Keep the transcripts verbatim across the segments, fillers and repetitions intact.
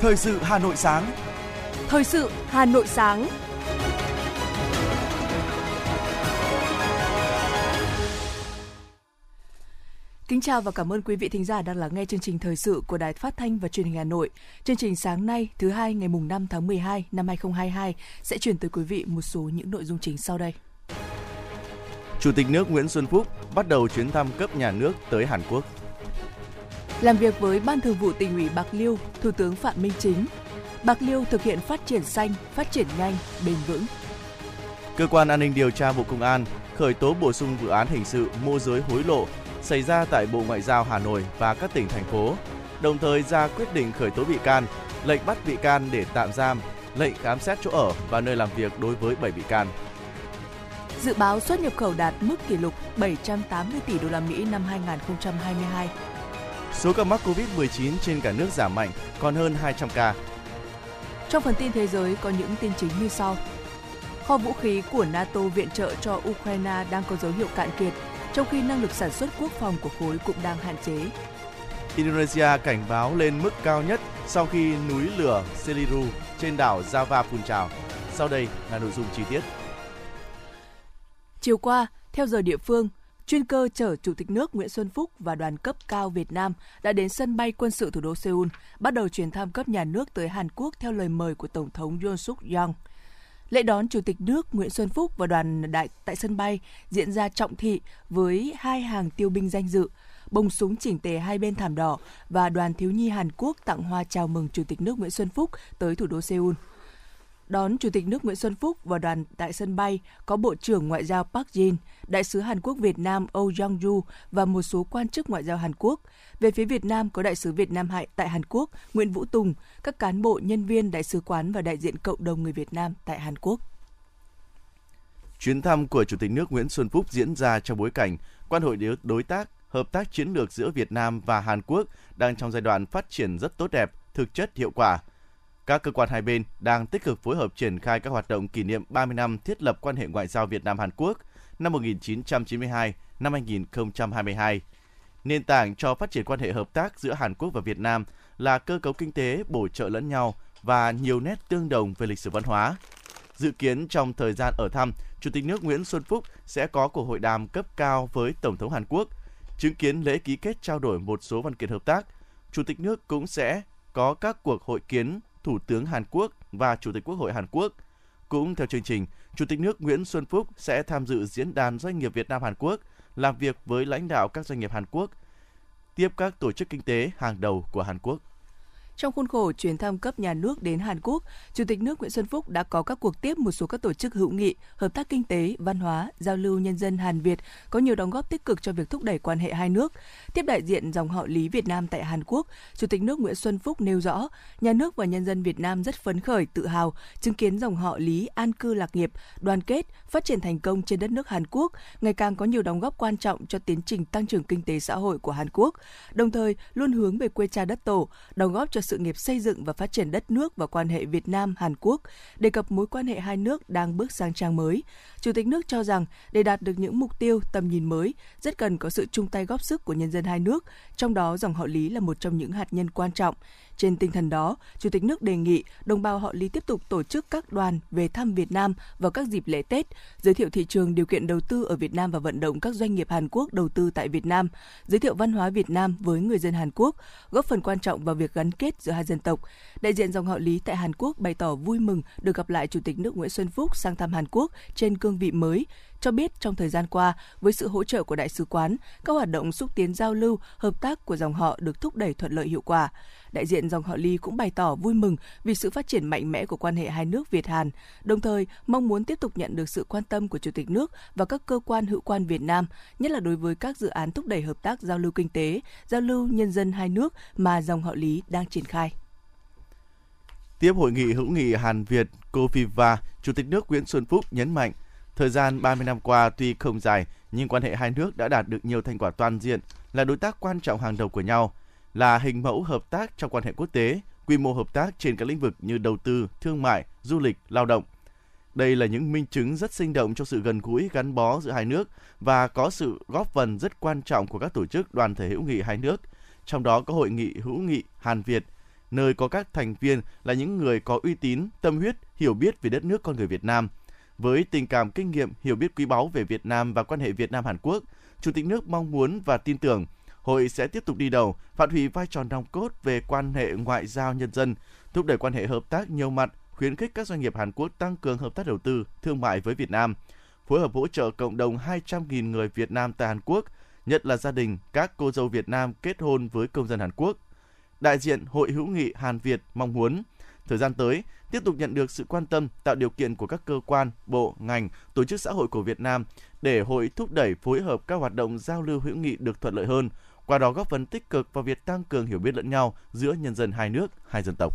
Thời sự Hà Nội sáng. Thời sự Hà Nội sáng. Kính chào và cảm ơn quý vị thính giả đang lắng nghe chương trình thời sự của Đài Phát thanh và Truyền hình Hà Nội. Chương trình sáng nay, thứ hai ngày mùng năm tháng mười hai năm hai không hai hai sẽ chuyển tới quý vị một số những nội dung chính sau đây. Chủ tịch nước Nguyễn Xuân Phúc bắt đầu chuyến thăm cấp nhà nước tới Hàn Quốc. Làm việc với Ban Thường vụ Tỉnh ủy Bạc Liêu, Thủ tướng Phạm Minh Chính. Bạc Liêu thực hiện phát triển xanh, phát triển nhanh, bền vững. Cơ quan An ninh điều tra Bộ Công an khởi tố bổ sung vụ án hình sự môi giới hối lộ xảy ra tại Bộ Ngoại giao Hà Nội và các tỉnh, thành phố, đồng thời ra quyết định khởi tố bị can, lệnh bắt bị can để tạm giam, lệnh khám xét chỗ ở và nơi làm việc đối với bảy bị can. Dự báo xuất nhập khẩu đạt mức kỷ lục bảy trăm tám mươi tỷ đô la Mỹ năm hai không hai hai. Số ca mắc covid mười chín trên cả nước giảm mạnh, còn hơn hai trăm ca. Trong phần tin thế giới có những tin chính như sau. Kho vũ khí của NATO viện trợ cho Ukraine đang có dấu hiệu cạn kiệt, trong khi năng lực sản xuất quốc phòng của khối cũng đang hạn chế. Indonesia cảnh báo lên mức cao nhất sau khi núi lửa Seliru trên đảo Java phun trào. Sau đây là nội dung chi tiết. Chiều qua, theo giờ địa phương, chuyên cơ chở Chủ tịch nước Nguyễn Xuân Phúc và đoàn cấp cao Việt Nam đã đến sân bay quân sự thủ đô Seoul, bắt đầu chuyến thăm cấp nhà nước tới Hàn Quốc theo lời mời của Tổng thống Yoon Suk-yeol. Lễ đón Chủ tịch nước Nguyễn Xuân Phúc và đoàn đại tại sân bay diễn ra trọng thị với hai hàng tiêu binh danh dự, bông súng chỉnh tề hai bên thảm đỏ và đoàn thiếu nhi Hàn Quốc tặng hoa chào mừng Chủ tịch nước Nguyễn Xuân Phúc tới thủ đô Seoul. Đón Chủ tịch nước Nguyễn Xuân Phúc và đoàn tại sân bay có Bộ trưởng Ngoại giao Park Jin, Đại sứ Hàn Quốc Việt Nam Oh Young Ju và một số quan chức ngoại giao Hàn Quốc. Về phía Việt Nam có Đại sứ Việt Nam tại Hàn Quốc Nguyễn Vũ Tùng, các cán bộ, nhân viên Đại sứ quán và đại diện cộng đồng người Việt Nam tại Hàn Quốc. Chuyến thăm của Chủ tịch nước Nguyễn Xuân Phúc diễn ra trong bối cảnh quan hệ đối tác, hợp tác chiến lược giữa Việt Nam và Hàn Quốc đang trong giai đoạn phát triển rất tốt đẹp, thực chất hiệu quả. Các cơ quan hai bên đang tích cực phối hợp triển khai các hoạt động kỷ niệm ba mươi năm thiết lập quan hệ ngoại giao Việt Nam-Hàn Quốc năm một nghìn chín trăm chín mươi hai đến hai nghìn không trăm hai mươi hai. Nền tảng cho phát triển quan hệ hợp tác giữa Hàn Quốc và Việt Nam là cơ cấu kinh tế bổ trợ lẫn nhau và nhiều nét tương đồng về lịch sử văn hóa. Dự kiến trong thời gian ở thăm, Chủ tịch nước Nguyễn Xuân Phúc sẽ có cuộc hội đàm cấp cao với Tổng thống Hàn Quốc, chứng kiến lễ ký kết trao đổi một số văn kiện hợp tác. Chủ tịch nước cũng sẽ có các cuộc hội kiến Thủ tướng Hàn Quốc và Chủ tịch Quốc hội Hàn Quốc. Cũng theo chương trình, Chủ tịch nước Nguyễn Xuân Phúc sẽ tham dự diễn đàn doanh nghiệp Việt Nam-Hàn Quốc, làm việc với lãnh đạo các doanh nghiệp Hàn Quốc, tiếp các tổ chức kinh tế hàng đầu của Hàn Quốc. Trong khuôn khổ chuyến thăm cấp nhà nước đến Hàn Quốc, Chủ tịch nước Nguyễn Xuân Phúc đã có các cuộc tiếp một số các tổ chức hữu nghị, hợp tác kinh tế, văn hóa, giao lưu nhân dân Hàn Việt có nhiều đóng góp tích cực cho việc thúc đẩy quan hệ hai nước. Tiếp đại diện dòng họ Lý Việt Nam tại Hàn Quốc, Chủ tịch nước Nguyễn Xuân Phúc nêu rõ, nhà nước và nhân dân Việt Nam rất phấn khởi, tự hào chứng kiến dòng họ Lý an cư lạc nghiệp, đoàn kết, phát triển thành công trên đất nước Hàn Quốc, ngày càng có nhiều đóng góp quan trọng cho tiến trình tăng trưởng kinh tế xã hội của Hàn Quốc, đồng thời luôn hướng về quê cha đất tổ, đóng góp cho sự nghiệp xây dựng và phát triển đất nước và quan hệ Việt Nam-Hàn Quốc, đề cập mối quan hệ hai nước đang bước sang trang mới. Chủ tịch nước cho rằng để đạt được những mục tiêu tầm nhìn mới, rất cần có sự chung tay góp sức của nhân dân hai nước, trong đó dòng họ Lý là một trong những hạt nhân quan trọng. Trên tinh thần đó, Chủ tịch nước đề nghị đồng bào họ Lý tiếp tục tổ chức các đoàn về thăm Việt Nam vào các dịp lễ Tết, giới thiệu thị trường điều kiện đầu tư ở Việt Nam và vận động các doanh nghiệp Hàn Quốc đầu tư tại Việt Nam, giới thiệu văn hóa Việt Nam với người dân Hàn Quốc, góp phần quan trọng vào việc gắn kết giữa hai dân tộc. Đại diện dòng họ Lý tại Hàn Quốc bày tỏ vui mừng được gặp lại Chủ tịch nước Nguyễn Xuân Phúc sang thăm Hàn Quốc trên cương vị mới, cho biết trong thời gian qua, với sự hỗ trợ của Đại sứ quán, các hoạt động xúc tiến giao lưu, hợp tác của dòng họ được thúc đẩy thuận lợi hiệu quả. Đại diện dòng họ Lý cũng bày tỏ vui mừng vì sự phát triển mạnh mẽ của quan hệ hai nước Việt-Hàn, đồng thời mong muốn tiếp tục nhận được sự quan tâm của Chủ tịch nước và các cơ quan hữu quan Việt Nam, nhất là đối với các dự án thúc đẩy hợp tác giao lưu kinh tế, giao lưu nhân dân hai nước mà dòng họ Lý đang triển khai. Tiếp hội nghị hữu nghị Hàn Việt Coviva, Chủ tịch nước Nguyễn Xuân Phúc nhấn mạnh, thời gian ba mươi năm qua tuy không dài, nhưng quan hệ hai nước đã đạt được nhiều thành quả toàn diện, là đối tác quan trọng hàng đầu của nhau, là hình mẫu hợp tác trong quan hệ quốc tế, quy mô hợp tác trên các lĩnh vực như đầu tư, thương mại, du lịch, lao động. Đây là những minh chứng rất sinh động cho sự gần gũi gắn bó giữa hai nước và có sự góp phần rất quan trọng của các tổ chức đoàn thể hữu nghị hai nước, trong đó có Hội nghị Hữu nghị Hàn Việt nơi có các thành viên là những người có uy tín, tâm huyết, hiểu biết về đất nước con người Việt Nam. Với tình cảm, kinh nghiệm, hiểu biết quý báu về Việt Nam và quan hệ Việt Nam-Hàn Quốc, Chủ tịch nước mong muốn và tin tưởng Hội sẽ tiếp tục đi đầu, phát huy vai trò nòng cốt về quan hệ ngoại giao nhân dân, thúc đẩy quan hệ hợp tác nhiều mặt, khuyến khích các doanh nghiệp Hàn Quốc tăng cường hợp tác đầu tư, thương mại với Việt Nam, phối hợp hỗ trợ cộng đồng hai trăm nghìn người Việt Nam tại Hàn Quốc, nhất là gia đình các cô dâu Việt Nam kết hôn với công dân Hàn Quốc. Đại diện Hội hữu nghị Hàn Việt mong muốn thời gian tới tiếp tục nhận được sự quan tâm, tạo điều kiện của các cơ quan, bộ, ngành, tổ chức xã hội của Việt Nam để Hội thúc đẩy phối hợp các hoạt động giao lưu hữu nghị được thuận lợi hơn, qua đó góp phần tích cực vào việc tăng cường hiểu biết lẫn nhau giữa nhân dân hai nước, hai dân tộc.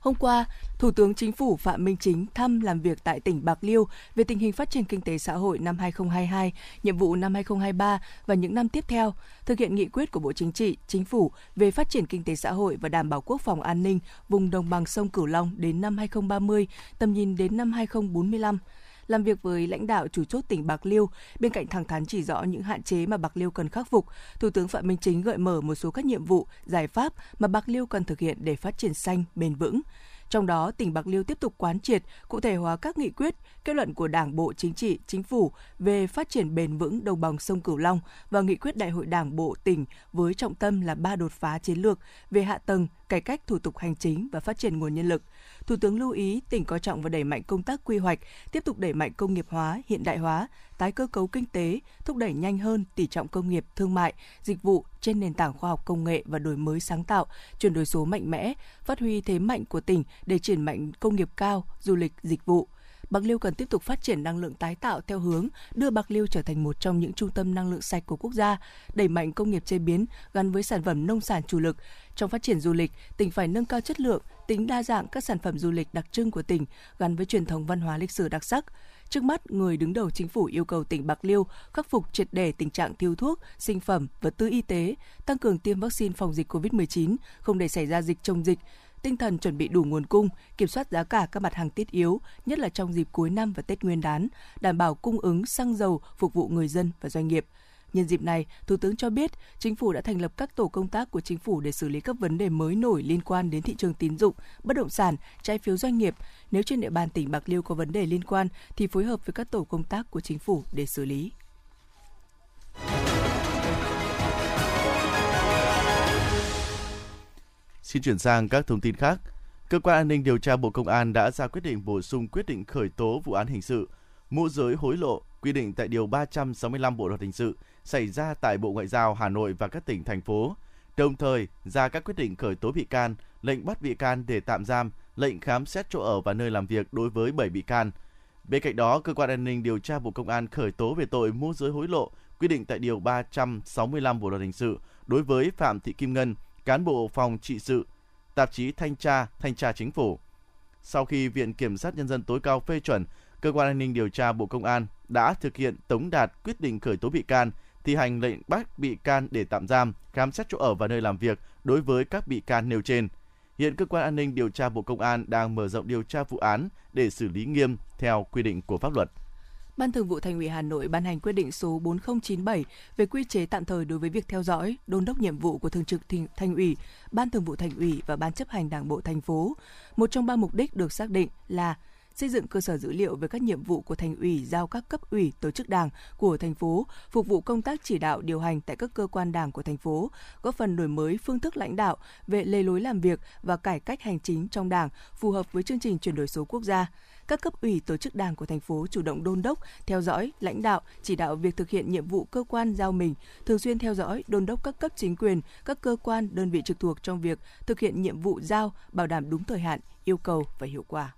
Hôm qua, Thủ tướng Chính phủ Phạm Minh Chính thăm làm việc tại tỉnh Bạc Liêu về tình hình phát triển kinh tế xã hội năm hai không hai hai, nhiệm vụ năm hai không hai ba và những năm tiếp theo, thực hiện nghị quyết của Bộ Chính trị, Chính phủ về phát triển kinh tế xã hội và đảm bảo quốc phòng an ninh vùng đồng bằng sông Cửu Long đến năm hai không ba mươi, tầm nhìn đến năm hai không bốn lăm. Làm việc với lãnh đạo chủ chốt tỉnh Bạc Liêu, bên cạnh thẳng thắn chỉ rõ những hạn chế mà Bạc Liêu cần khắc phục, Thủ tướng Phạm Minh Chính gợi mở một số các nhiệm vụ, giải pháp mà Bạc Liêu cần thực hiện để phát triển xanh, bền vững. Trong đó, tỉnh Bạc Liêu tiếp tục quán triệt, cụ thể hóa các nghị quyết, kết luận của Đảng Bộ Chính trị, Chính phủ về phát triển bền vững đồng bằng sông Cửu Long và nghị quyết Đại hội Đảng Bộ tỉnh với trọng tâm là ba đột phá chiến lược về hạ tầng, cải cách thủ tục hành chính và phát triển nguồn nhân lực. Thủ tướng lưu ý tỉnh coi trọng và đẩy mạnh công tác quy hoạch, tiếp tục đẩy mạnh công nghiệp hóa, hiện đại hóa, tái cơ cấu kinh tế, thúc đẩy nhanh hơn tỷ trọng công nghiệp, thương mại, dịch vụ trên nền tảng khoa học công nghệ và đổi mới sáng tạo, chuyển đổi số mạnh mẽ, phát huy thế mạnh của tỉnh để triển mạnh công nghiệp cao, du lịch, dịch vụ. Bạc Liêu cần tiếp tục phát triển năng lượng tái tạo theo hướng đưa Bạc Liêu trở thành một trong những trung tâm năng lượng sạch của quốc gia, đẩy mạnh công nghiệp chế biến gắn với sản phẩm nông sản chủ lực. Trong phát triển du lịch, tỉnh phải nâng cao chất lượng, tính đa dạng các sản phẩm du lịch đặc trưng của tỉnh gắn với truyền thống văn hóa lịch sử đặc sắc. Trước mắt, người đứng đầu Chính phủ yêu cầu tỉnh Bạc Liêu khắc phục triệt để tình trạng thiếu thuốc, sinh phẩm, vật tư y tế, tăng cường tiêm vaccine phòng dịch covid mười chín, không để xảy ra dịch chồng dịch, tinh thần chuẩn bị đủ nguồn cung, kiểm soát giá cả các mặt hàng thiết yếu, nhất là trong dịp cuối năm và Tết Nguyên đán, đảm bảo cung ứng xăng dầu phục vụ người dân và doanh nghiệp. Nhân dịp này, Thủ tướng cho biết, Chính phủ đã thành lập các tổ công tác của Chính phủ để xử lý các vấn đề mới nổi liên quan đến thị trường tín dụng, bất động sản, trái phiếu doanh nghiệp. Nếu trên địa bàn tỉnh Bạc Liêu có vấn đề liên quan, thì phối hợp với các tổ công tác của Chính phủ để xử lý. Xin chuyển sang các thông tin khác. Cơ quan An ninh điều tra Bộ Công an đã ra quyết định bổ sung quyết định khởi tố vụ án hình sự môi giới hối lộ quy định tại Điều ba trăm sáu mươi lăm Bộ Luật Hình sự xảy ra tại Bộ Ngoại giao Hà Nội và các tỉnh, thành phố, đồng thời ra các quyết định khởi tố bị can, lệnh bắt bị can để tạm giam, lệnh khám xét chỗ ở và nơi làm việc đối với bảy bị can. Bên cạnh đó, Cơ quan An ninh điều tra Bộ Công an khởi tố về tội môi giới hối lộ quy định tại Điều ba trăm sáu mươi lăm Bộ Luật Hình sự đối với Phạm Thị Kim Ngân, cán bộ phòng trị sự, tạp chí Thanh tra, Thanh tra Chính phủ. Sau khi Viện Kiểm sát Nhân dân tối cao phê chuẩn, Cơ quan An ninh điều tra Bộ Công an đã thực hiện tống đạt quyết định khởi tố bị can, thi hành lệnh bắt bị can để tạm giam, khám xét chỗ ở và nơi làm việc đối với các bị can nêu trên. Hiện Cơ quan An ninh điều tra Bộ Công an đang mở rộng điều tra vụ án để xử lý nghiêm theo quy định của pháp luật. Ban Thường vụ Thành ủy Hà Nội ban hành quyết định số bốn không chín bảy về quy chế tạm thời đối với việc theo dõi, đôn đốc nhiệm vụ của Thường trực Thành ủy, Ban Thường vụ Thành ủy và Ban Chấp hành Đảng bộ thành phố. Một trong ba mục đích được xác định là xây dựng cơ sở dữ liệu về các nhiệm vụ của Thành ủy giao các cấp ủy, tổ chức Đảng của thành phố, phục vụ công tác chỉ đạo điều hành tại các cơ quan Đảng của thành phố, góp phần đổi mới phương thức lãnh đạo, về lề lối làm việc và cải cách hành chính trong Đảng phù hợp với chương trình chuyển đổi số quốc gia. Các cấp ủy, tổ chức Đảng của thành phố chủ động đôn đốc, theo dõi, lãnh đạo, chỉ đạo việc thực hiện nhiệm vụ cơ quan giao mình, thường xuyên theo dõi, đôn đốc các cấp chính quyền, các cơ quan, đơn vị trực thuộc trong việc thực hiện nhiệm vụ giao, bảo đảm đúng thời hạn, yêu cầu và hiệu quả.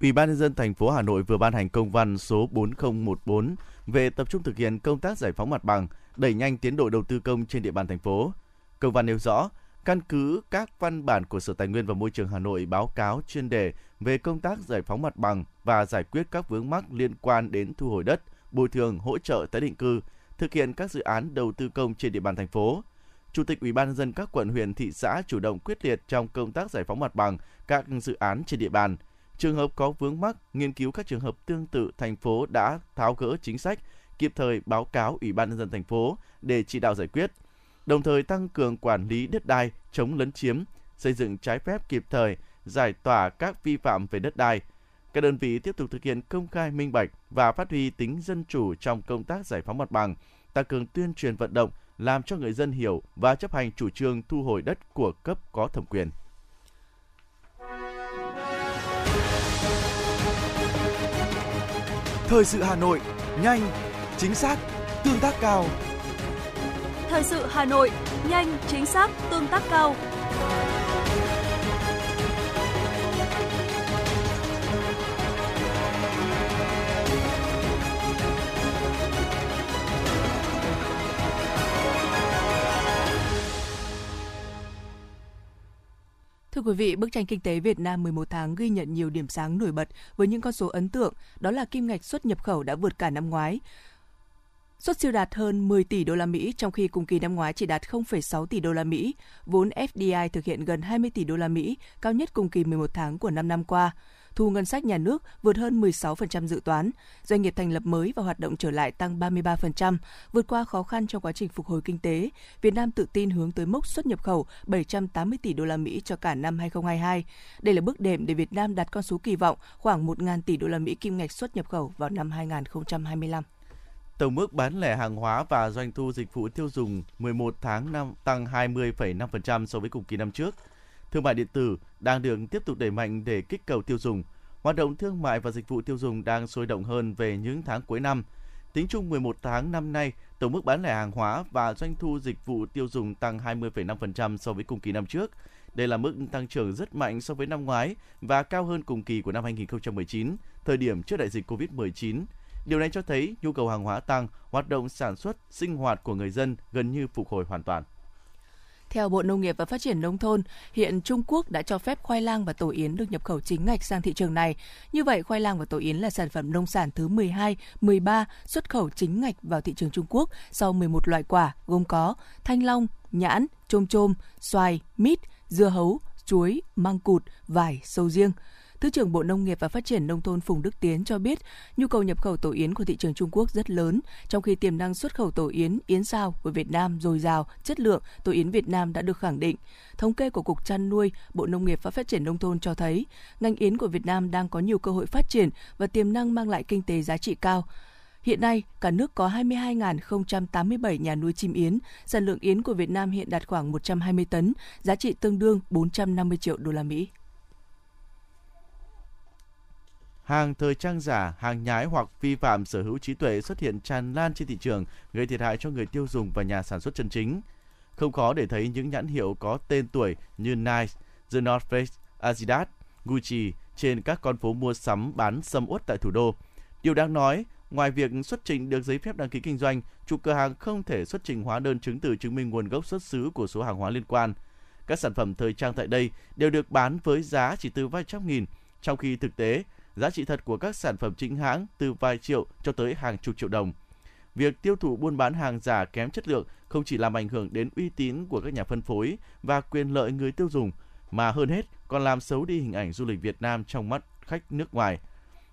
Ủy ban nhân dân thành phố Hà Nội vừa ban hành công văn số bốn không một bốn về tập trung thực hiện công tác giải phóng mặt bằng, đẩy nhanh tiến độ đầu tư công trên địa bàn thành phố. Công văn nêu rõ, căn cứ các văn bản của Sở Tài nguyên và Môi trường Hà Nội báo cáo chuyên đề về công tác giải phóng mặt bằng và giải quyết các vướng mắc liên quan đến thu hồi đất, bồi thường, hỗ trợ tái định cư, thực hiện các dự án đầu tư công trên địa bàn thành phố, Chủ tịch Ủy ban nhân dân các quận, huyện, thị xã chủ động quyết liệt trong công tác giải phóng mặt bằng các dự án trên địa bàn. Trường hợp có vướng mắc, nghiên cứu các trường hợp tương tự thành phố đã tháo gỡ chính sách, kịp thời báo cáo Ủy ban nhân dân thành phố để chỉ đạo giải quyết. Đồng thời tăng cường quản lý đất đai, chống lấn chiếm, xây dựng trái phép kịp thời, giải tỏa các vi phạm về đất đai. Các đơn vị tiếp tục thực hiện công khai minh bạch và phát huy tính dân chủ trong công tác giải phóng mặt bằng, tăng cường tuyên truyền vận động, làm cho người dân hiểu và chấp hành chủ trương thu hồi đất của cấp có thẩm quyền. Thời sự Hà Nội, nhanh, chính xác, tương tác cao. Thời sự Hà Nội, nhanh, chính xác, tương tác cao. Thưa quý vị, bức tranh kinh tế Việt Nam mười một tháng ghi nhận nhiều điểm sáng nổi bật với những con số ấn tượng, đó là kim ngạch xuất nhập khẩu đã vượt cả năm ngoái. Xuất siêu đạt hơn mười tỷ đô la Mỹ trong khi cùng kỳ năm ngoái chỉ đạt không phẩy sáu tỷ đô la Mỹ, vốn ép đê i thực hiện gần hai mươi tỷ đô la Mỹ, cao nhất cùng kỳ mười một tháng của năm năm qua. Thu ngân sách nhà nước vượt hơn mười sáu phần trăm dự toán, doanh nghiệp thành lập mới và hoạt động trở lại tăng ba mươi ba phần trăm, vượt qua khó khăn trong quá trình phục hồi kinh tế. Việt Nam tự tin hướng tới mốc xuất nhập khẩu bảy trăm tám mươi tỷ đô la Mỹ cho cả năm hai không hai hai. Đây là bước đệm để Việt Nam đạt con số kỳ vọng khoảng một nghìn tỷ đô la Mỹ kim ngạch xuất nhập khẩu vào năm hai nghìn không trăm hai mươi lăm. Tổng mức bán lẻ hàng hóa và doanh thu dịch vụ tiêu dùng mười một tháng năm tăng hai mươi phẩy năm phần trăm so với cùng kỳ năm trước. Thương mại điện tử đang được tiếp tục đẩy mạnh để kích cầu tiêu dùng. Hoạt động thương mại và dịch vụ tiêu dùng đang sôi động hơn về những tháng cuối năm. Tính chung mười một tháng năm nay, tổng mức bán lẻ hàng hóa và doanh thu dịch vụ tiêu dùng tăng hai mươi phẩy năm phần trăm so với cùng kỳ năm trước. Đây là mức tăng trưởng rất mạnh so với năm ngoái và cao hơn cùng kỳ của năm hai nghìn không trăm mười chín, thời điểm trước đại dịch covid mười chín. Điều này cho thấy nhu cầu hàng hóa tăng, hoạt động sản xuất, sinh hoạt của người dân gần như phục hồi hoàn toàn. Theo Bộ Nông nghiệp và Phát triển Nông thôn, hiện Trung Quốc đã cho phép khoai lang và tổ yến được nhập khẩu chính ngạch sang thị trường này. Như vậy, khoai lang và tổ yến là sản phẩm nông sản thứ mười hai, mười ba xuất khẩu chính ngạch vào thị trường Trung Quốc sau mười một loại quả, gồm có thanh long, nhãn, chôm chôm, xoài, mít, dưa hấu, chuối, măng cụt, vải, sầu riêng. Thứ trưởng Bộ Nông nghiệp và Phát triển Nông thôn Phùng Đức Tiến cho biết, nhu cầu nhập khẩu tổ yến của thị trường Trung Quốc rất lớn, trong khi tiềm năng xuất khẩu tổ yến, yến sao của Việt Nam dồi dào, chất lượng tổ yến Việt Nam đã được khẳng định. Thống kê của Cục Chăn nuôi, Bộ Nông nghiệp và Phát triển Nông thôn cho thấy, ngành yến của Việt Nam đang có nhiều cơ hội phát triển và tiềm năng mang lại kinh tế giá trị cao. Hiện nay, cả nước có hai mươi hai nghìn không trăm tám mươi bảy nhà nuôi chim yến, sản lượng yến của Việt Nam hiện đạt khoảng một trăm hai mươi tấn, giá trị tương đương bốn trăm năm mươi triệu đô la Mỹ. Hàng thời trang giả, hàng nhái hoặc vi phạm sở hữu trí tuệ xuất hiện tràn lan trên thị trường, gây thiệt hại cho người tiêu dùng và nhà sản xuất chân chính. Không khó để thấy những nhãn hiệu có tên tuổi như Nike, The North Face, Adidas, Gucci trên các con phố mua sắm bán sầm uất tại thủ đô. Điều đáng nói, ngoài việc xuất trình được giấy phép đăng ký kinh doanh, chủ cửa hàng không thể xuất trình hóa đơn chứng từ chứng minh nguồn gốc xuất xứ của số hàng hóa liên quan. Các sản phẩm thời trang tại đây đều được bán với giá chỉ từ vài trăm nghìn, trong khi thực tế, giá trị thật của các sản phẩm chính hãng từ vài triệu cho tới hàng chục triệu đồng. Việc tiêu thụ buôn bán hàng giả kém chất lượng không chỉ làm ảnh hưởng đến uy tín của các nhà phân phối và quyền lợi người tiêu dùng, mà hơn hết còn làm xấu đi hình ảnh du lịch Việt Nam trong mắt khách nước ngoài.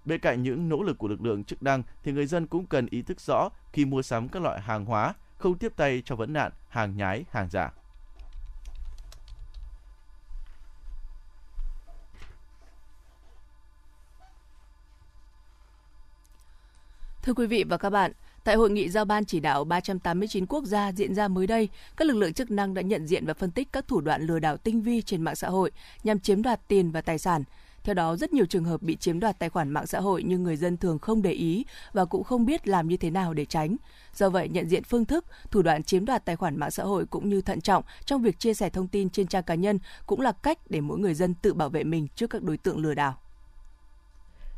Bên cạnh những nỗ lực của lực lượng chức năng thì người dân cũng cần ý thức rõ khi mua sắm các loại hàng hóa, không tiếp tay cho vấn nạn hàng nhái, hàng giả. Thưa quý vị và các bạn, tại hội nghị giao ban chỉ đạo ba trăm tám mươi chín quốc gia diễn ra mới đây, các lực lượng chức năng đã nhận diện và phân tích các thủ đoạn lừa đảo tinh vi trên mạng xã hội nhằm chiếm đoạt tiền và tài sản. Theo đó, rất nhiều trường hợp bị chiếm đoạt tài khoản mạng xã hội nhưng người dân thường không để ý và cũng không biết làm như thế nào để tránh. Do vậy, nhận diện phương thức, thủ đoạn chiếm đoạt tài khoản mạng xã hội cũng như thận trọng trong việc chia sẻ thông tin trên trang cá nhân cũng là cách để mỗi người dân tự bảo vệ mình trước các đối tượng lừa đảo.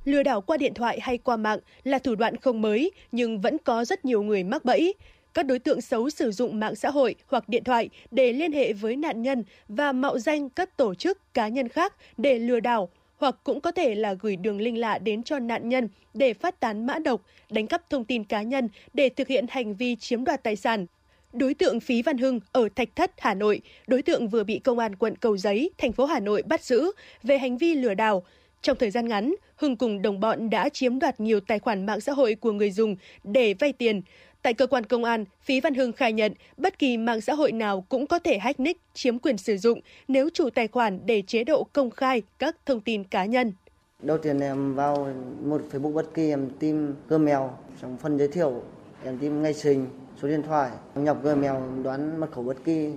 Lừa đảo qua điện thoại hay qua mạng là thủ đoạn không mới nhưng vẫn có rất nhiều người mắc bẫy. Các đối tượng xấu sử dụng mạng xã hội hoặc điện thoại để liên hệ với nạn nhân và mạo danh các tổ chức cá nhân khác để lừa đảo, hoặc cũng có thể là gửi đường link lạ đến cho nạn nhân để phát tán mã độc, đánh cắp thông tin cá nhân để thực hiện hành vi chiếm đoạt tài sản. Đối tượng Phí Văn Hưng ở Thạch Thất, Hà Nội, đối tượng vừa bị Công an quận Cầu Giấy, thành phố Hà Nội bắt giữ về hành vi lừa đảo. Trong thời gian ngắn, Hưng cùng đồng bọn đã chiếm đoạt nhiều tài khoản mạng xã hội của người dùng để vay tiền. Tại cơ quan công an, Phí Văn Hưng khai nhận bất kỳ mạng xã hội nào cũng có thể hack nick, chiếm quyền sử dụng nếu chủ tài khoản để chế độ công khai các thông tin cá nhân. Đầu tiên em vào một Facebook bất kỳ, em tìm Gmail, trong phần giới thiệu em tìm ngày sinh, số điện thoại, nhập Gmail đoán mật khẩu bất kỳ.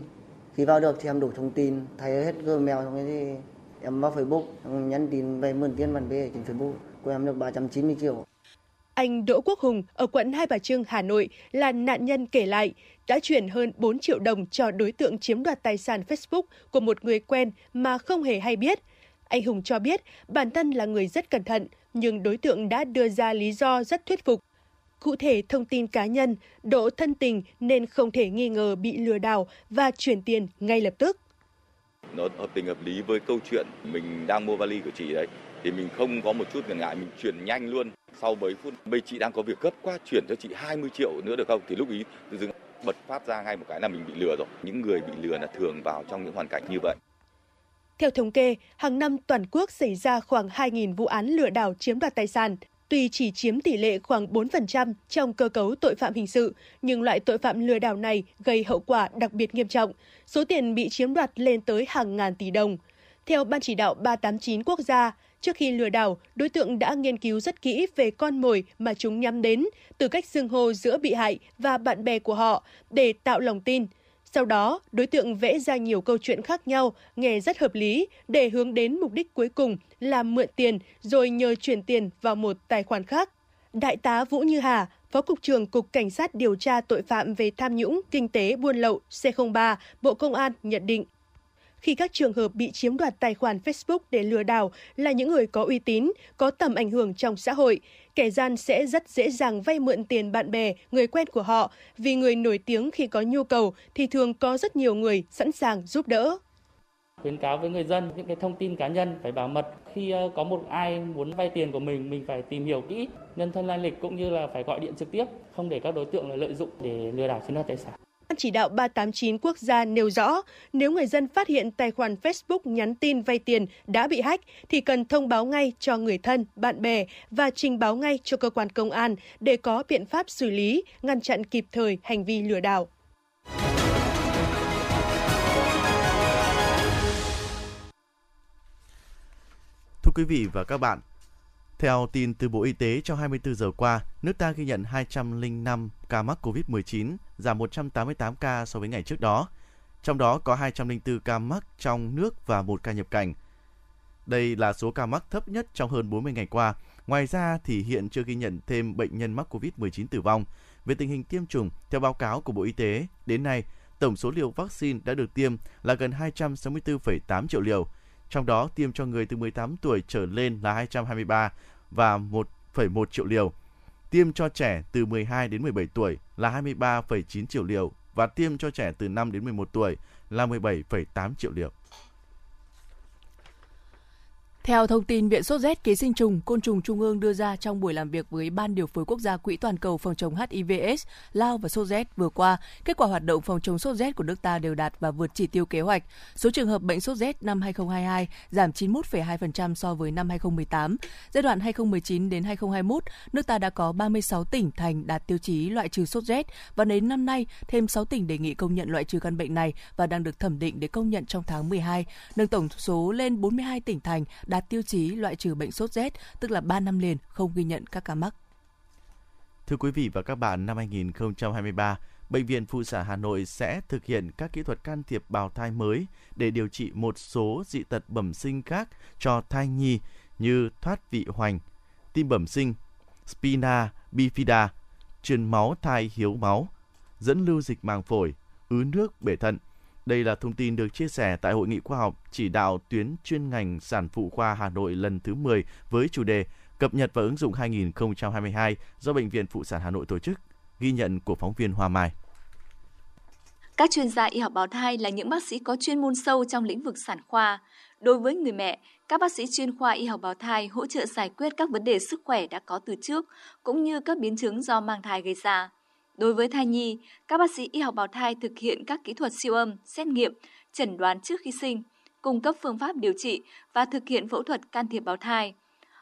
Khi vào được thì em đủ thông tin, thấy hết Gmail xong thì em vào Facebook, em nhắn tin về mượn tiền bạn bè trên Facebook của em được ba trăm chín mươi triệu. Anh Đỗ Quốc Hùng ở quận Hai Bà Trưng, Hà Nội là nạn nhân kể lại đã chuyển hơn bốn triệu đồng cho đối tượng chiếm đoạt tài sản Facebook của một người quen mà không hề hay biết. Anh Hùng cho biết bản thân là người rất cẩn thận, nhưng đối tượng đã đưa ra lý do rất thuyết phục. Cụ thể thông tin cá nhân, độ thân tình nên không thể nghi ngờ bị lừa đảo và chuyển tiền ngay lập tức. Nó hợp tình hợp lý với câu chuyện mình đang mua vali của chị đấy. Thì mình không có một chút ngần ngại, mình chuyển nhanh luôn. Sau mấy phút, bây chị đang có việc gấp quá, chuyển cho chị hai mươi triệu nữa được không? Thì lúc ý tự dưng bật phát ra ngay một cái là mình bị lừa rồi. Những người bị lừa là thường vào trong những hoàn cảnh như vậy. Theo thống kê, hàng năm toàn quốc xảy ra khoảng hai nghìn vụ án lừa đảo chiếm đoạt tài sản. Tuy chỉ chiếm tỷ lệ khoảng bốn phần trăm trong cơ cấu tội phạm hình sự, nhưng loại tội phạm lừa đảo này gây hậu quả đặc biệt nghiêm trọng. Số tiền bị chiếm đoạt lên tới hàng ngàn tỷ đồng. Theo Ban chỉ đạo ba tám chín quốc gia, trước khi lừa đảo, đối tượng đã nghiên cứu rất kỹ về con mồi mà chúng nhắm đến, từ cách xưng hô giữa bị hại và bạn bè của họ để tạo lòng tin. Sau đó, đối tượng vẽ ra nhiều câu chuyện khác nhau, nghe rất hợp lý để hướng đến mục đích cuối cùng là mượn tiền rồi nhờ chuyển tiền vào một tài khoản khác. Đại tá Vũ Như Hà, Phó Cục trưởng Cục Cảnh sát điều tra tội phạm về tham nhũng, kinh tế, buôn lậu C không ba, Bộ Công an nhận định. Khi các trường hợp bị chiếm đoạt tài khoản Facebook để lừa đảo là những người có uy tín, có tầm ảnh hưởng trong xã hội, kẻ gian sẽ rất dễ dàng vay mượn tiền bạn bè, người quen của họ, vì người nổi tiếng khi có nhu cầu thì thường có rất nhiều người sẵn sàng giúp đỡ. Khuyến cáo với người dân những cái thông tin cá nhân phải bảo mật, khi có một ai muốn vay tiền của mình, mình phải tìm hiểu kỹ, nhân thân lai lịch cũng như là phải gọi điện trực tiếp, không để các đối tượng lợi dụng để lừa đảo chiếm đoạt tài sản. Ban chỉ đạo ba tám chín quốc gia nêu rõ, nếu người dân phát hiện tài khoản Facebook nhắn tin vay tiền đã bị hack thì cần thông báo ngay cho người thân, bạn bè và trình báo ngay cho cơ quan công an để có biện pháp xử lý, ngăn chặn kịp thời hành vi lừa đảo. Thưa quý vị và các bạn, theo tin từ Bộ Y tế, trong hai mươi tư giờ qua, nước ta ghi nhận hai trăm lẻ năm ca mắc covid mười chín, giảm một trăm tám mươi tám ca so với ngày trước đó. Trong đó có hai trăm lẻ bốn ca mắc trong nước và một ca nhập cảnh. Đây là số ca mắc thấp nhất trong hơn bốn mươi ngày qua. Ngoài ra thì hiện chưa ghi nhận thêm bệnh nhân mắc covid mười chín tử vong. Về tình hình tiêm chủng, theo báo cáo của Bộ Y tế, đến nay tổng số liều vaccine đã được tiêm là gần hai trăm sáu mươi tư phẩy tám triệu liều. Trong đó tiêm cho người từ mười tám tuổi trở lên là hai trăm hai mươi ba và một phẩy một triệu liều, tiêm cho trẻ từ mười hai đến mười bảy tuổi là hai mươi ba phẩy chín triệu liều và tiêm cho trẻ từ năm đến mười một tuổi là mười bảy phẩy tám triệu liều. Theo thông tin Viện Sốt rét Ký sinh trùng Côn trùng Trung ương đưa ra trong buổi làm việc với Ban điều phối quốc gia Quỹ toàn cầu phòng chống H I V S, lao và sốt rét vừa qua, kết quả hoạt động phòng chống sốt rét của nước ta đều đạt và vượt chỉ tiêu kế hoạch. Số trường hợp bệnh sốt rét năm hai không hai hai giảm chín mươi mốt phẩy hai phần trăm so với năm hai không một tám. Giai đoạn hai không một chín đến hai không hai mốt, nước ta đã có ba mươi sáu tỉnh thành đạt tiêu chí loại trừ sốt rét và đến năm nay thêm sáu tỉnh đề nghị công nhận loại trừ căn bệnh này và đang được thẩm định để công nhận trong tháng mười hai, nâng tổng số lên bốn mươi hai tỉnh thành đạt tiêu chí loại trừ bệnh sốt rét, tức là ba năm liền không ghi nhận các ca mắc. Thưa quý vị và các bạn, năm hai không hai ba, Bệnh viện Phụ sản Hà Nội sẽ thực hiện các kỹ thuật can thiệp bào thai mới để điều trị một số dị tật bẩm sinh khác cho thai nhi như thoát vị hoành, tim bẩm sinh, spina bifida, truyền máu thai hiếu máu, dẫn lưu dịch màng phổi, ứ nước bể thận. Đây là thông tin được chia sẻ tại Hội nghị khoa học chỉ đạo tuyến chuyên ngành sản phụ khoa Hà Nội lần thứ mười với chủ đề Cập nhật và ứng dụng hai không hai hai do Bệnh viện Phụ sản Hà Nội tổ chức, ghi nhận của phóng viên Hoa Mai. Các chuyên gia y học bào thai là những bác sĩ có chuyên môn sâu trong lĩnh vực sản khoa. Đối với người mẹ, các bác sĩ chuyên khoa y học bào thai hỗ trợ giải quyết các vấn đề sức khỏe đã có từ trước, cũng như các biến chứng do mang thai gây ra. Đối với thai nhi, các bác sĩ y học bào thai thực hiện các kỹ thuật siêu âm, xét nghiệm, chẩn đoán trước khi sinh, cung cấp phương pháp điều trị và thực hiện phẫu thuật can thiệp bào thai.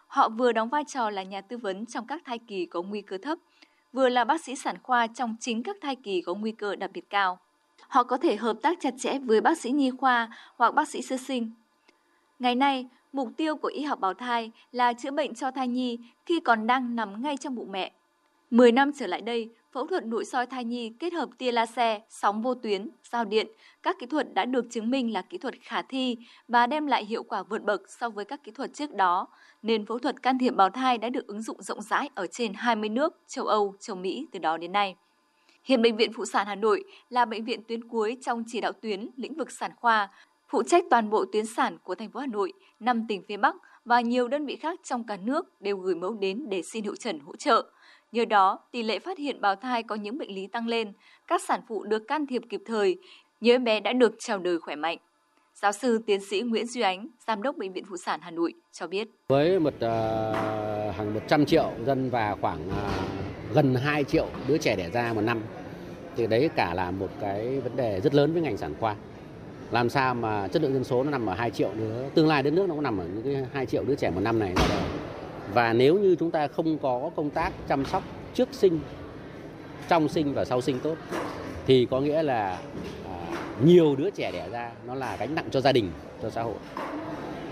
Họ vừa đóng vai trò là nhà tư vấn trong các thai kỳ có nguy cơ thấp, vừa là bác sĩ sản khoa trong chính các thai kỳ có nguy cơ đặc biệt cao. Họ có thể hợp tác chặt chẽ với bác sĩ nhi khoa hoặc bác sĩ sơ sinh. Ngày nay, mục tiêu của y học bào thai là chữa bệnh cho thai nhi khi còn đang nằm ngay trong bụng mẹ. mười năm trở lại đây, phẫu thuật nội soi thai nhi kết hợp tia laser, sóng vô tuyến, dao điện, các kỹ thuật đã được chứng minh là kỹ thuật khả thi và đem lại hiệu quả vượt bậc so với các kỹ thuật trước đó, nên phẫu thuật can thiệp bào thai đã được ứng dụng rộng rãi ở trên hai mươi nước châu Âu, châu Mỹ từ đó đến nay. Hiện Bệnh viện Phụ sản Hà Nội là bệnh viện tuyến cuối trong chỉ đạo tuyến lĩnh vực sản khoa, phụ trách toàn bộ tuyến sản của thành phố Hà Nội, năm tỉnh phía Bắc và nhiều đơn vị khác trong cả nước đều gửi mẫu đến để xin hội chẩn hỗ trợ. Nhờ đó, tỷ lệ phát hiện bào thai có những bệnh lý tăng lên, các sản phụ được can thiệp kịp thời, nhiều em bé đã được chào đời khỏe mạnh. Giáo sư tiến sĩ Nguyễn Duy Ánh, Giám đốc Bệnh viện Phụ sản Hà Nội cho biết. Với một uh, hàng một trăm triệu dân và khoảng uh, gần hai triệu đứa trẻ đẻ ra một năm, thì đấy cả là một cái vấn đề rất lớn với ngành sản khoa. Làm sao mà chất lượng dân số nó nằm ở hai triệu đứa, tương lai đất nước nó cũng nằm ở những cái hai triệu đứa trẻ một năm này. Và nếu như chúng ta không có công tác chăm sóc trước sinh, trong sinh và sau sinh tốt, thì có nghĩa là à, nhiều đứa trẻ đẻ ra nó là gánh nặng cho gia đình, cho xã hội.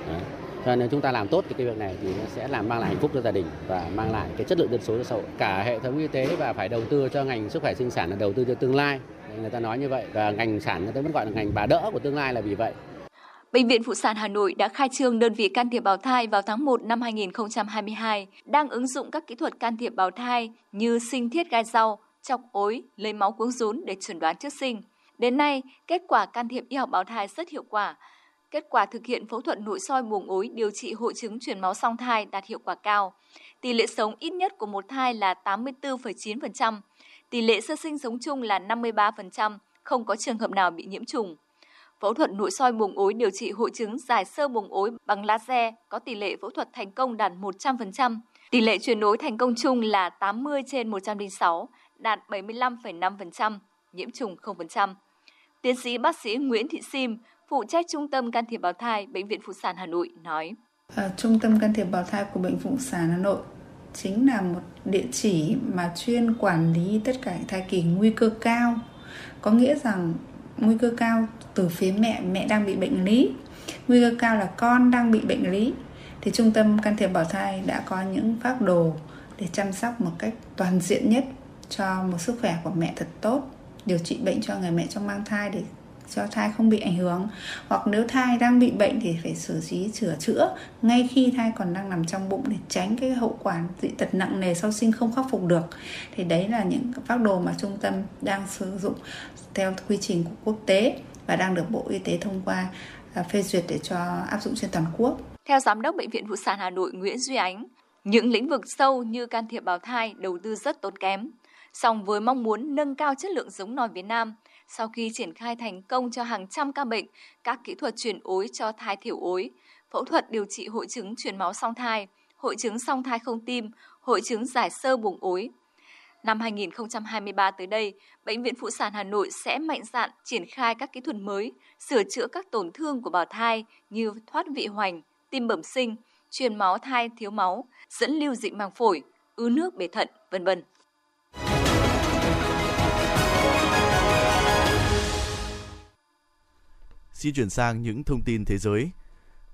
Đấy. Cho nên chúng ta làm tốt thì cái việc này thì nó sẽ làm mang lại hạnh phúc cho gia đình và mang lại cái chất lượng dân số cho xã hội. Cả hệ thống y tế và phải đầu tư cho ngành sức khỏe sinh sản là đầu tư cho tương lai. Người ta nói như vậy và ngành sản người ta vẫn gọi là ngành bà đỡ của tương lai là vì vậy. Bệnh viện Phụ sản Hà Nội đã khai trương đơn vị can thiệp bào thai vào tháng một năm hai nghìn không trăm hai mươi hai, đang ứng dụng các kỹ thuật can thiệp bào thai như sinh thiết gai rau, chọc ối, lấy máu cuống rốn để chẩn đoán trước sinh. Đến nay, kết quả can thiệp y học bào thai rất hiệu quả. Kết quả thực hiện phẫu thuật nội soi buồng ối điều trị hội chứng chuyển máu song thai đạt hiệu quả cao. Tỷ lệ sống ít nhất của một thai là tám mươi tư phẩy chín phần trăm, tỷ lệ sơ sinh sống chung là năm mươi ba phần trăm, không có trường hợp nào bị nhiễm trùng. Phẫu thuật nội soi buồng ối điều trị hội chứng giải xơ buồng ối bằng laser có tỷ lệ phẫu thuật thành công đạt một trăm phần trăm, tỷ lệ chuyển nối thành công chung là tám mươi trên một trăm lẻ sáu, đạt bảy mươi lăm phẩy năm phần trăm, nhiễm trùng không phần trăm. Tiến sĩ bác sĩ Nguyễn Thị Sim, phụ trách Trung tâm Can thiệp Bào thai Bệnh viện Phụ sản Hà Nội nói. À, Trung tâm Can thiệp Bào thai của Bệnh viện Phụ sản Hà Nội chính là một địa chỉ mà chuyên quản lý tất cả thai kỳ nguy cơ cao, có nghĩa rằng nguy cơ cao từ phía mẹ, mẹ đang bị bệnh lý, nguy cơ cao là con đang bị bệnh lý. Thì Trung tâm Can thiệp Bào thai đã có những phác đồ để chăm sóc một cách toàn diện nhất cho một sức khỏe của mẹ thật tốt, điều trị bệnh cho người mẹ trong mang thai để cho thai không bị ảnh hưởng, hoặc nếu thai đang bị bệnh thì phải xử trí chữa chữa ngay khi thai còn đang nằm trong bụng để tránh cái hậu quả dị tật nặng nề sau sinh không khắc phục được. Thì đấy là những phác đồ mà trung tâm đang sử dụng theo quy trình của quốc tế và đang được Bộ Y tế thông qua phê duyệt để cho áp dụng trên toàn quốc. Theo Giám đốc Bệnh viện Phụ sản Hà Nội Nguyễn Duy Ánh, những lĩnh vực sâu như can thiệp bào thai đầu tư rất tốn kém. Song với mong muốn nâng cao chất lượng giống nòi Việt Nam, sau khi triển khai thành công cho hàng trăm ca bệnh, các kỹ thuật chuyển ối cho thai thiểu ối, phẫu thuật điều trị hội chứng chuyển máu song thai, hội chứng song thai không tim, hội chứng giải xơ buồng ối. Năm hai nghìn không trăm hai mươi ba tới đây, Bệnh viện Phụ sản Hà Nội sẽ mạnh dạn triển khai các kỹ thuật mới, sửa chữa các tổn thương của bào thai như thoát vị hoành, tim bẩm sinh, truyền máu thai thiếu máu, dẫn lưu dịch màng phổi, ứ nước bể thận, vân vân. Xin chuyển sang những thông tin thế giới.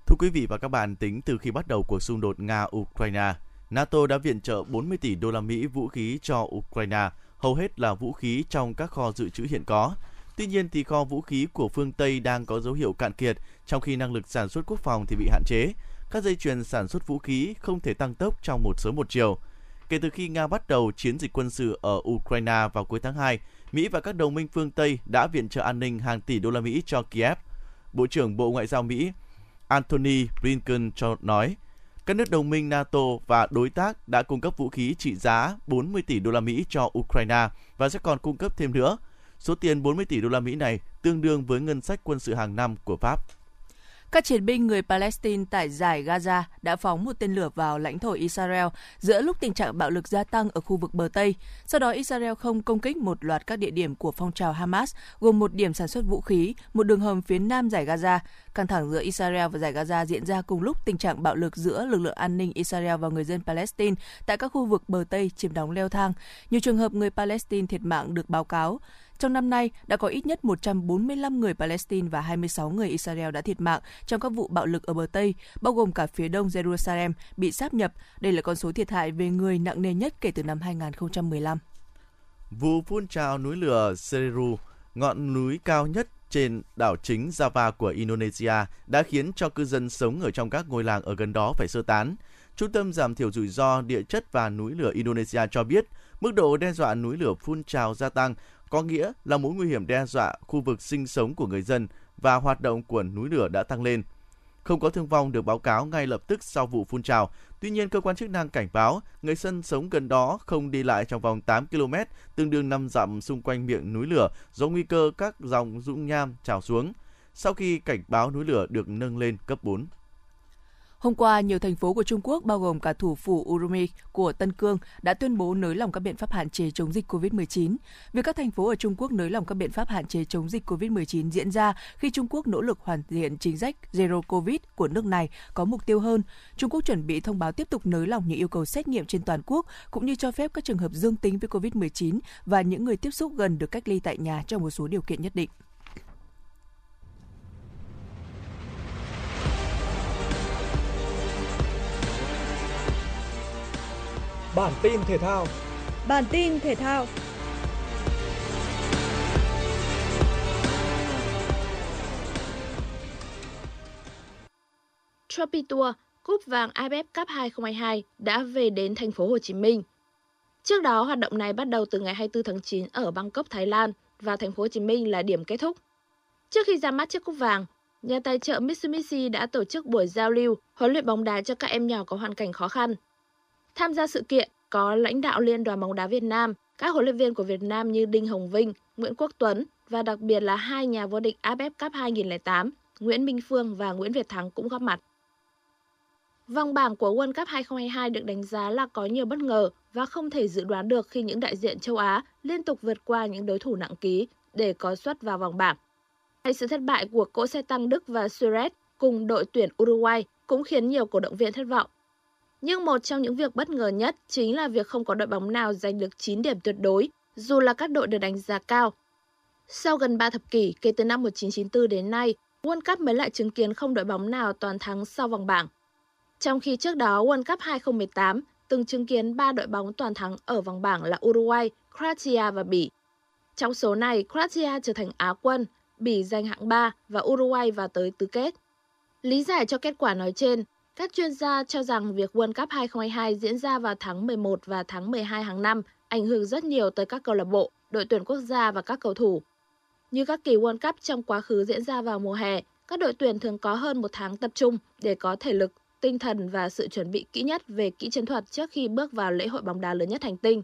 Thưa quý vị và các bạn, tính từ khi bắt đầu cuộc xung đột Nga-Ukraine, NATO đã viện trợ bốn mươi tỷ đô la Mỹ vũ khí cho Ukraine, hầu hết là vũ khí trong các kho dự trữ hiện có. Tuy nhiên, thì kho vũ khí của phương Tây đang có dấu hiệu cạn kiệt, trong khi năng lực sản xuất quốc phòng thì bị hạn chế. Các dây chuyền sản xuất vũ khí không thể tăng tốc trong một sớm một chiều. Kể từ khi Nga bắt đầu chiến dịch quân sự ở Ukraine vào cuối tháng hai, Mỹ và các đồng minh phương Tây đã viện trợ an ninh hàng tỷ đô la Mỹ cho Kiev. Bộ trưởng Bộ Ngoại giao Mỹ Antony Blinken cho nói, các nước đồng minh NATO và đối tác đã cung cấp vũ khí trị giá bốn mươi tỷ đô la Mỹ cho Ukraine và sẽ còn cung cấp thêm nữa. Số tiền bốn mươi tỷ đô la Mỹ này tương đương với ngân sách quân sự hàng năm của Pháp. Các chiến binh người Palestine tại giải Gaza đã phóng một tên lửa vào lãnh thổ Israel giữa lúc tình trạng bạo lực gia tăng ở khu vực bờ Tây. Sau đó, Israel không công kích một loạt các địa điểm của phong trào Hamas, gồm một điểm sản xuất vũ khí, một đường hầm phía nam giải Gaza. Căng thẳng giữa Israel và giải Gaza diễn ra cùng lúc tình trạng bạo lực giữa lực lượng an ninh Israel và người dân Palestine tại các khu vực bờ Tây chiếm đóng leo thang. Nhiều trường hợp người Palestine thiệt mạng được báo cáo. Trong năm nay, đã có ít nhất một trăm bốn mươi lăm người Palestine và hai mươi sáu người Israel đã thiệt mạng trong các vụ bạo lực ở bờ Tây, bao gồm cả phía đông Jerusalem bị sáp nhập. Đây là con số thiệt hại về người nặng nề nhất kể từ năm hai không một năm. Vụ phun trào núi lửa Seliru, ngọn núi cao nhất trên đảo chính Java của Indonesia, đã khiến cho cư dân sống ở trong các ngôi làng ở gần đó phải sơ tán. Trung tâm giảm thiểu rủi ro địa chất và núi lửa Indonesia cho biết, mức độ đe dọa núi lửa phun trào gia tăng, có nghĩa là mối nguy hiểm đe dọa khu vực sinh sống của người dân và hoạt động của núi lửa đã tăng lên. Không có thương vong được báo cáo ngay lập tức sau vụ phun trào. Tuy nhiên, cơ quan chức năng cảnh báo người dân sống gần đó không đi lại trong vòng tám ki lô mét, tương đương năm dặm xung quanh miệng núi lửa do nguy cơ các dòng dung nham trào xuống. Sau khi cảnh báo núi lửa được nâng lên cấp bốn. Hôm qua, nhiều thành phố của Trung Quốc, bao gồm cả thủ phủ Urumqi của Tân Cương, đã tuyên bố nới lỏng các biện pháp hạn chế chống dịch covid mười chín. Việc các thành phố ở Trung Quốc nới lỏng các biện pháp hạn chế chống dịch covid mười chín diễn ra khi Trung Quốc nỗ lực hoàn thiện chính sách Zero Covid của nước này có mục tiêu hơn. Trung Quốc chuẩn bị thông báo tiếp tục nới lỏng những yêu cầu xét nghiệm trên toàn quốc, cũng như cho phép các trường hợp dương tính với covid mười chín và những người tiếp xúc gần được cách ly tại nhà trong một số điều kiện nhất định. Bản tin thể thao. Bản tin thể thao. Trophy Tour, cúp vàng a ép ép Cup hai không hai hai đã về đến thành phố Hồ Chí Minh. Trước đó, hoạt động này bắt đầu từ ngày hai mươi tư tháng chín ở Bangkok, Thái Lan và thành phố Hồ Chí Minh là điểm kết thúc. Trước khi ra mắt chiếc cúp vàng, nhà tài trợ Mitsubishi đã tổ chức buổi giao lưu huấn luyện bóng đá cho các em nhỏ có hoàn cảnh khó khăn. Tham gia sự kiện có lãnh đạo Liên đoàn bóng đá Việt Nam, các huấn luyện viên của Việt Nam như Đinh Hồng Vinh, Nguyễn Quốc Tuấn và đặc biệt là hai nhà vô địch a ép ép Cup hai không không tám, Nguyễn Minh Phương và Nguyễn Việt Thắng cũng góp mặt. Vòng bảng của World Cup hai không hai hai được đánh giá là có nhiều bất ngờ và không thể dự đoán được khi những đại diện châu Á liên tục vượt qua những đối thủ nặng ký để có suất vào vòng bảng. Hay sự thất bại của cỗ xe tăng Đức và Suarez cùng đội tuyển Uruguay cũng khiến nhiều cổ động viên thất vọng. Nhưng một trong những việc bất ngờ nhất chính là việc không có đội bóng nào giành được chín điểm tuyệt đối, dù là các đội được đánh giá cao. Sau gần ba thập kỷ, kể từ năm một nghìn chín trăm chín mươi tư đến nay, World Cup mới lại chứng kiến không đội bóng nào toàn thắng sau vòng bảng. Trong khi trước đó, World Cup hai không một tám từng chứng kiến ba đội bóng toàn thắng ở vòng bảng là Uruguay, Croatia và Bỉ. Trong số này, Croatia trở thành Á quân, Bỉ giành hạng ba và Uruguay vào tới tứ kết. Lý giải cho kết quả nói trên, các chuyên gia cho rằng việc World Cup hai không hai hai diễn ra vào tháng mười một và tháng mười hai hàng năm ảnh hưởng rất nhiều tới các câu lạc bộ, đội tuyển quốc gia và các cầu thủ. Như các kỳ World Cup trong quá khứ diễn ra vào mùa hè, các đội tuyển thường có hơn một tháng tập trung để có thể lực, tinh thần và sự chuẩn bị kỹ nhất về kỹ chiến thuật trước khi bước vào lễ hội bóng đá lớn nhất hành tinh.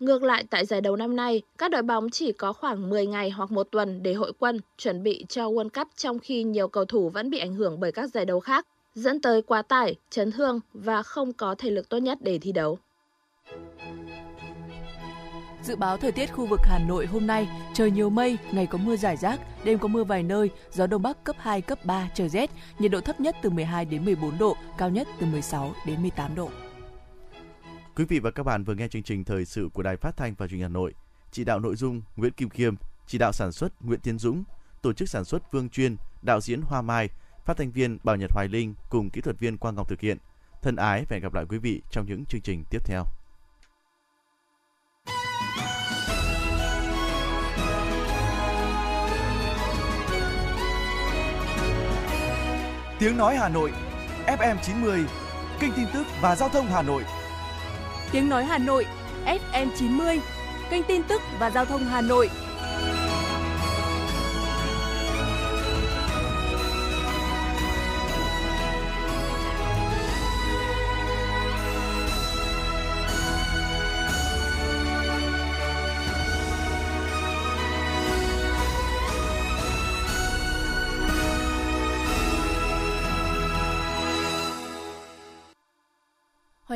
Ngược lại, tại giải đấu năm nay, các đội bóng chỉ có khoảng mười ngày hoặc một tuần để hội quân chuẩn bị cho World Cup, trong khi nhiều cầu thủ vẫn bị ảnh hưởng bởi các giải đấu khác, dẫn tới quá tải, chấn thương và không có thể lực tốt nhất để thi đấu. Dự báo thời tiết khu vực Hà Nội hôm nay, trời nhiều mây, ngày có mưa rải rác, đêm có mưa vài nơi, gió đông bắc cấp hai, cấp ba, trời rét, nhiệt độ thấp nhất từ mười hai đến mười bốn độ, cao nhất từ mười sáu đến mười tám độ. Quý vị và các bạn vừa nghe chương trình thời sự của Đài Phát thanh và Truyền hình Hà Nội. Chỉ đạo nội dung Nguyễn Kim Khiêm, chỉ đạo sản xuất Nguyễn Tiến Dũng, tổ chức sản xuất Vương Chuyên, đạo diễn Hoa Mai, phát thanh viên Bảo Nhật Hoài Linh cùng kỹ thuật viên Quang Ngọc thực hiện. Thân ái và hẹn gặp lại quý vị trong những chương trình tiếp theo. Tiếng nói Hà Nội, ép em chín mươi, kênh tin tức và giao thông Hà Nội. Tiếng nói Hà Nội, ép em chín mươi, kênh tin tức và giao thông Hà Nội.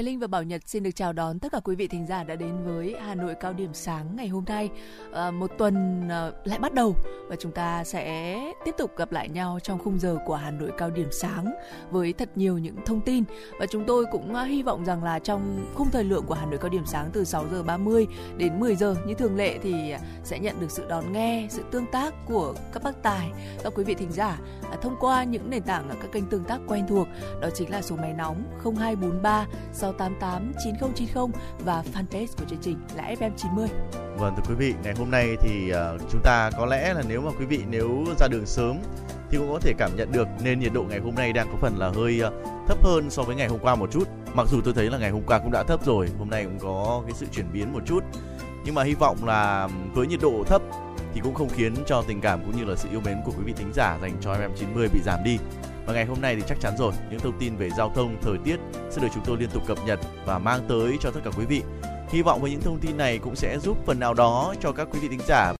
Hoài Linh và Bảo Nhật xin được chào đón tất cả quý vị thính giả đã đến với Hà Nội Cao Điểm Sáng ngày hôm nay. À, một tuần à, lại bắt đầu và chúng ta sẽ tiếp tục gặp lại nhau trong khung giờ của Hà Nội Cao Điểm Sáng với thật nhiều những thông tin. Và chúng tôi cũng à, hy vọng rằng là trong khung thời lượng của Hà Nội Cao Điểm Sáng từ sáu giờ ba mươi đến mười giờ như thường lệ thì sẽ nhận được sự đón nghe, sự tương tác của các bác tài, các quý vị thính giả à, thông qua những nền tảng ở các kênh tương tác quen thuộc. Đó chính là số máy nóng không hai bốn ba sáu tám tám chín không chín không và fanpage của chương trình là ép em chín mươi. Vâng, thưa quý vị, ngày hôm nay thì uh, chúng ta có lẽ là nếu mà quý vị nếu ra đường sớm thì cũng có thể cảm nhận được nên nhiệt độ ngày hôm nay đang có phần là hơi uh, thấp hơn so với ngày hôm qua một chút. Mặc dù tôi thấy là ngày hôm qua cũng đã thấp rồi, hôm nay cũng có cái sự chuyển biến một chút. Nhưng mà hy vọng là với nhiệt độ thấp thì cũng không khiến cho tình cảm cũng như là sự yêu mến của quý vị thính giả dành cho ép em chín mươi bị giảm đi. Và ngày hôm nay thì chắc chắn rồi, những thông tin về giao thông, thời tiết sẽ được chúng tôi liên tục cập nhật và mang tới cho tất cả quý vị. Hy vọng với những thông tin này cũng sẽ giúp phần nào đó cho các quý vị thính giả.